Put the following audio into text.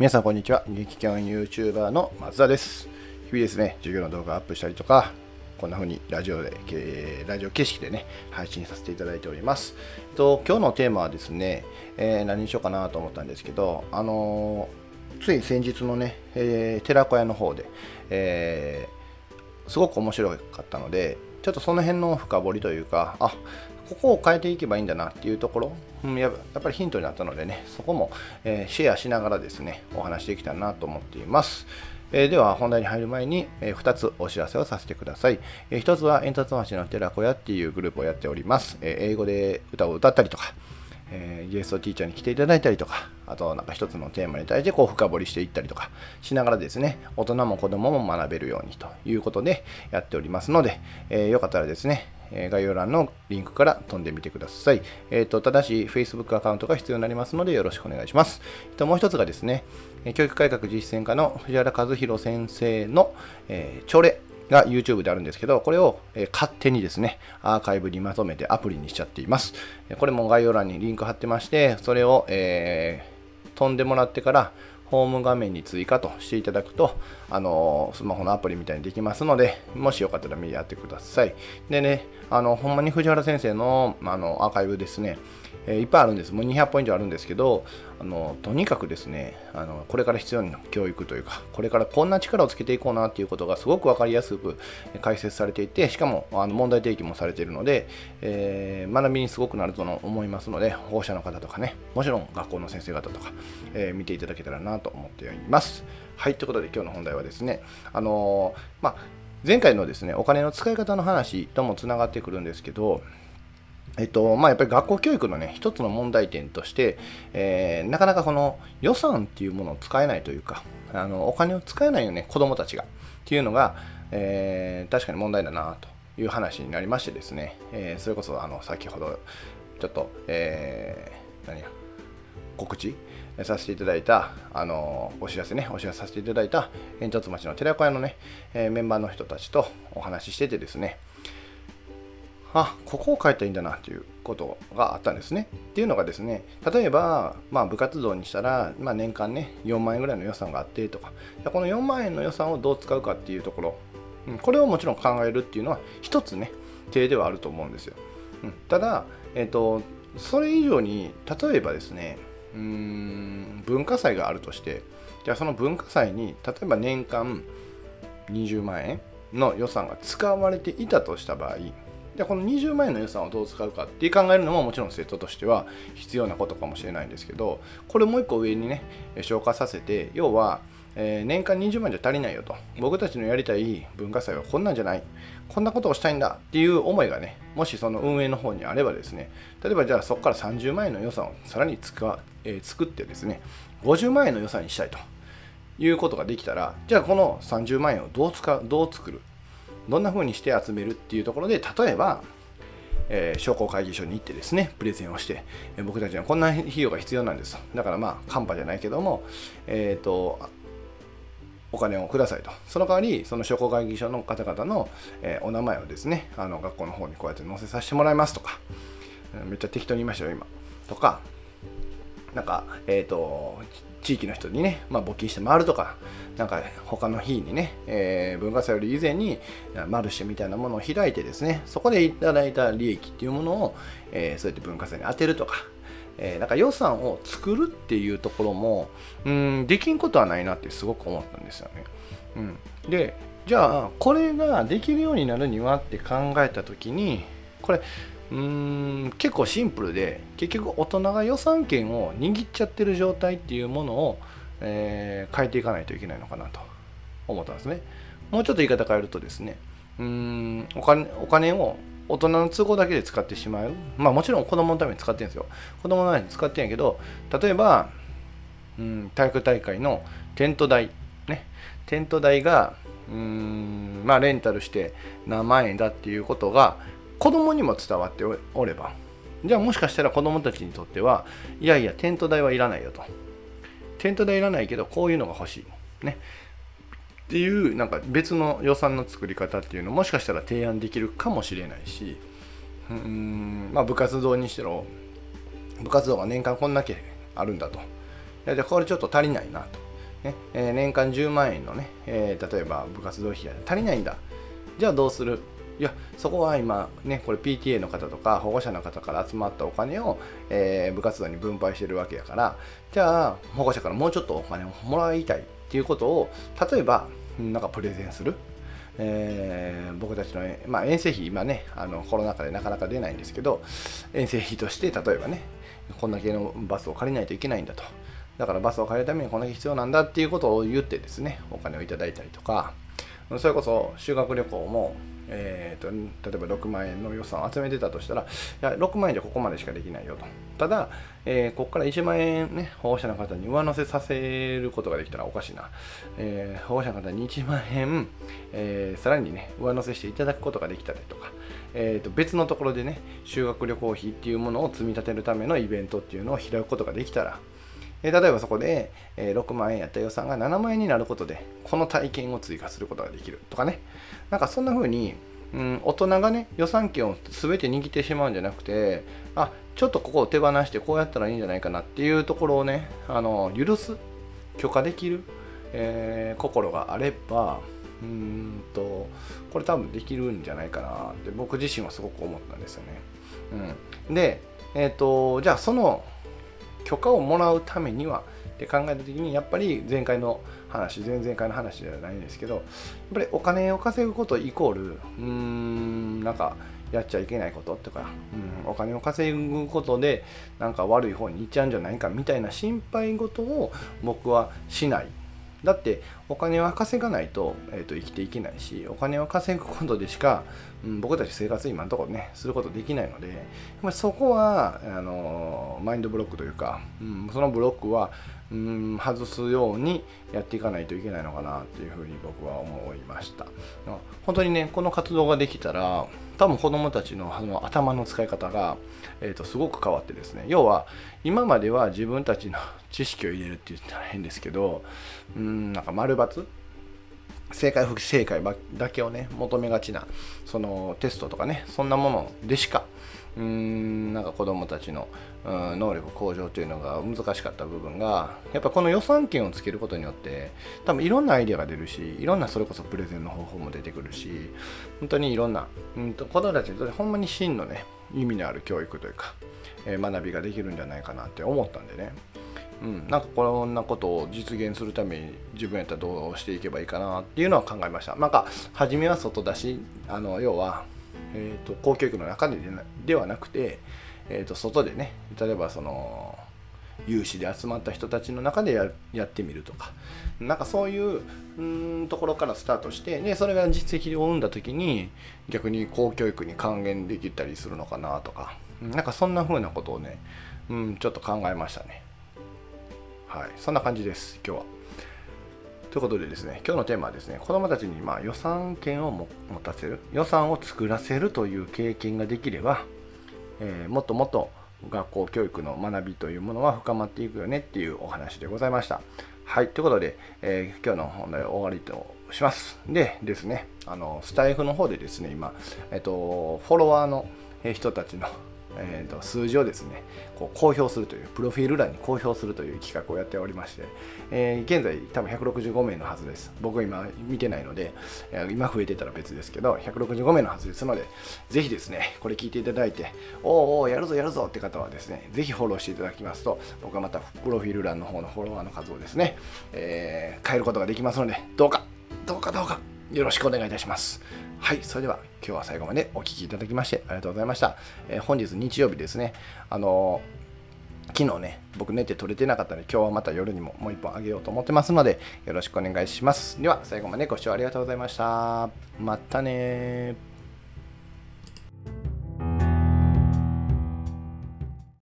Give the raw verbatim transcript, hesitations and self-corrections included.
皆さんこんにちは。激キャン YouTuber の松田です。日々ですね、授業の動画をアップしたりとか、こんな風にラジオで、ラジオ形式でね、配信させていただいております。と今日のテーマはですね、えー、何にしようかなと思ったんですけど、あのー、つい先日のね、えー、寺子屋の方で、えー、すごく面白かったので、ちょっとその辺の深掘りというか、あ、ここを変えていけばいいんだなっていうところ、うん、やっぱりヒントになったのでね、そこも、えー、シェアしながらですね、お話できたらなと思っています。えー、では本題に入る前に、えー、ふたつお知らせをさせてください。えー、ひとつは、煙突町の寺子屋っていうグループをやっております。えー、英語で歌を歌ったりとか、えー、ゲストティーチャーに来ていただいたりとか、あとなんか一つのテーマに対してこう深掘りしていったりとかしながらですね、大人も子供も学べるようにということでやっておりますので、えー、よかったらですね、えー、概要欄のリンクから飛んでみてください。えーと、ただし Facebook アカウントが必要になりますのでよろしくお願いします。ともう一つがですね、教育改革実践家の藤原和弘先生の、えー、朝礼が YouTube であるんですけど、これを勝手にですね、アーカイブにまとめてアプリにしちゃっています。これも概要欄にリンク貼ってまして、それを、えー、飛んでもらってから、ホーム画面に追加としていただくと、あのー、スマホのアプリみたいにできますので、もしよかったら見てやってください。でね、あの、ほんまに藤原先生の、あのアーカイブですね、えー、いっぱいあるんです。もうにひゃっぽん以上あるんですけど、あのとにかくですねあの、これから必要な教育というか、これからこんな力をつけていこうなっていうことがすごく分かりやすく解説されていて、しかもあの問題提起もされているので、えー、学びにすごくなると思いますので、保護者の方とかね、もちろん学校の先生方とか、えー、見ていただけたらなと思っております。はい、ということで今日の本題はですね、あのーまあ、前回のですねお金の使い方の話ともつながってくるんですけど、えっとまあ、やっぱり学校教育のね一つの問題点として、えー、なかなかこの予算っていうものを使えないというか、あのお金を使えないよね、子どもたちがっていうのが、えー、確かに問題だなという話になりましてですね、えー、それこそあの先ほどちょっと、えー、何や告知させていただいた、あのお知らせね、お知らせさせていただいた煙突町の寺子屋のね、えー、メンバーの人たちとお話ししててですね、あ、ここを変えたらいいんだなということがあったんですね。っていうのがですね、例えば、まあ、部活動にしたら、まあ、年間ねよんまんえんぐらいの予算があってとか、このよんまんえんの予算をどう使うかっていうところ、これをもちろん考えるっていうのは一つね手ではあると思うんですよ。ただ、えっと、それ以上に例えばですね、うーん文化祭があるとして、じゃあその文化祭に例えば年間にじゅうまんえんの予算が使われていたとした場合、じゃあこのにじゅうまんえんの予算をどう使うかって考えるのももちろん生徒としては必要なことかもしれないんですけど、これもう一個上にね消化させて、要は、えー、年間にじゅうまんじゃ足りないよと、僕たちのやりたい文化祭はこんなんじゃない、こんなことをしたいんだっていう思いがね、もしその運営の方にあればですね、例えばじゃあそこからさんじゅうまんえんの予算をさらにつか、えー、作ってですねごじゅうまんえんの予算にしたいということができたら、じゃあこのさんじゅうまんえんをどう使う、どう作る、どんな風にして集めるっていうところで、例えば、えー、商工会議所に行ってですねプレゼンをして、えー、僕たちにはこんな費用が必要なんです、だからまあカンパじゃないけども、えーとお金をくださいと、その代わりその商工会議所の方々の、えー、お名前をですねあの学校の方にこうやって載せさせてもらいますとか、めっちゃ適当に言いましたよ今とか、なんかえーと地域の人にね、まあ、募金して回るとか、なんか他の日にね、えー、文化祭より以前にマルシェみたいなものを開いてですね、そこでいただいた利益っていうものを、えー、そうやって文化祭に充てるとか、えー、なんか予算を作るっていうところも、うん、できんことはないなってすごく思ったんですよね。うん、で、じゃあこれができるようになるにはって考えた時に、これうーん結構シンプルで、結局大人が予算権を握っちゃってる状態っていうものを、えー、変えていかないといけないのかなと思ったんですね。もうちょっと言い方変えるとですね、うーんお金、お金を大人の都合だけで使ってしまう、まあもちろん子供のために使ってるんですよ、子供のために使ってるんやけど、例えばうん体育大会のテント代ね、テント代がうーんまあレンタルして何万円だっていうことが子供にも伝わっておれば、じゃあもしかしたら子供たちにとっては、いやいやテント代はいらないよと、テント代いらないけどこういうのが欲しいねっていう、なんか別の予算の作り方っていうのをもしかしたら提案できるかもしれないし、うーんまあ部活動にしろ、部活動が年間こんだけあるんだと、いやじゃあこれちょっと足りないなと、ねえー、年間じゅうまんえんのね、えー、例えば部活動費が足りないんだ、じゃあどうする、いやそこは今ねこれ ピーティーエー の方とか保護者の方から集まったお金を、えー、部活動に分配してるわけやから、じゃあ保護者からもうちょっとお金をもらいたいっていうことを例えばなんかプレゼンする。えー、僕たちの、まあ、遠征費、今ねあのコロナ禍でなかなか出ないんですけど、遠征費として例えばねこんだけのバスを借りないといけないんだと、だからバスを借りるためにこんだけ必要なんだっていうことを言ってですね、お金をいただいたりとか、それこそ修学旅行も、えー、と例えばろくまんえんの予算を集めてたとしたら、いやろくまんえんじゃここまでしかできないよと、ただ、えー、ここからいちまんえん、ね、保護者の方に上乗せさせることができたらおかしいな、えー、保護者の方にいちまんえん、えー、さらにね上乗せしていただくことができたりとか、えー、と別のところでね修学旅行費っていうものを積み立てるためのイベントっていうのを開くことができたら、例えばそこでろくまんえんやった予算がななまんえんになることでこの体験を追加することができるとかね、なんかそんな風に、うん、大人がね予算権を全て握ってしまうんじゃなくて、あちょっとここを手放してこうやったらいいんじゃないかなっていうところをねあの許す、許可できる、えー、心があれば、うーんとこれ多分できるんじゃないかなって僕自身はすごく思ったんですよね。うん、で、えーと、じゃあその許可をもらうためにはって考えた時に、やっぱり前回の話前々回の話じゃないんですけど、やっぱりお金を稼ぐことイコールうーんなんかやっちゃいけないこととか、うんお金を稼ぐことでなんか悪い方に行っちゃうんじゃないかみたいな心配事を僕はしない。だってお金は稼がない と,、えー、と生きていけないし、お金を稼ぐことでしか、うん、僕たち生活今のところねすることできないので、そこはあのー、マインドブロックというか、うん、そのブロックは、うん、外すようにやっていかないといけないのかなっていうふうに僕は思いました。本当にねこの活動ができたら多分子どもたち の, あの頭の使い方が、えー、とすごく変わってですね、要は今までは自分たちの知識を入れるって言ったら変ですけど、うんなんか丸×正解不正解だけをね求めがちなそのテストとかね、そんなものでしかうーんなんか子どもたちのうん能力向上というのが難しかった部分が、やっぱこの予算権をつけることによって多分いろんなアイデアが出るし、いろんなそれこそプレゼンの方法も出てくるし、本当にいろんな、うん、子どもたちにとってほんまに真のね意味のある教育というか、えー、学びができるんじゃないかなって思ったんでね。うん、なんかこんなことを実現するために自分やったらどうしていけばいいかなっていうのは考えました。なんか初めは外だし、あの要は、えー、と公教育の中でではなくて、えー、と外でね例えばその有志で集まった人たちの中で や, やってみるとか、なんかそういううんところからスタートして、でそれが実績を生んだ時に逆に公教育に還元できたりするのかなとか、なんかそんな風なことをね、うん、ちょっと考えましたね。はい、そんな感じです今日は。ということでですね、今日のテーマはですね、子どもたちにまあ予算権を持たせる、予算を作らせるという経験ができれば、えー、もっともっと学校教育の学びというものは深まっていくよねっていうお話でございました。はい、ということで、えー、今日の本題を終わりとします。でですね、あのスタイフの方でですね、今、えっと、フォロワーの人たちのえーと数字をですねこう公表するという、プロフィール欄に公表するという企画をやっておりまして、えー、現在多分ひゃくろくじゅうごめいのはずです。僕今見てないので、今増えてたら別ですけどひゃくろくじゅうごめいのはずですので、ぜひですねこれ聞いていただいて、おーおーやるぞやるぞって方はですね、ぜひフォローしていただきますと、僕はまたプロフィール欄の方のフォロワーの数をですね、えー、変えることができますので、どうかどうかどうかよろしくお願いいたします。はい、それでは今日は最後までお聴きいただきましてありがとうございました。えー、本日日曜日ですね、あのー、昨日ね僕寝て撮れてなかったので、今日はまた夜にももういっぽんあげようと思ってますので、よろしくお願いします。では最後までご視聴ありがとうございました。またねー。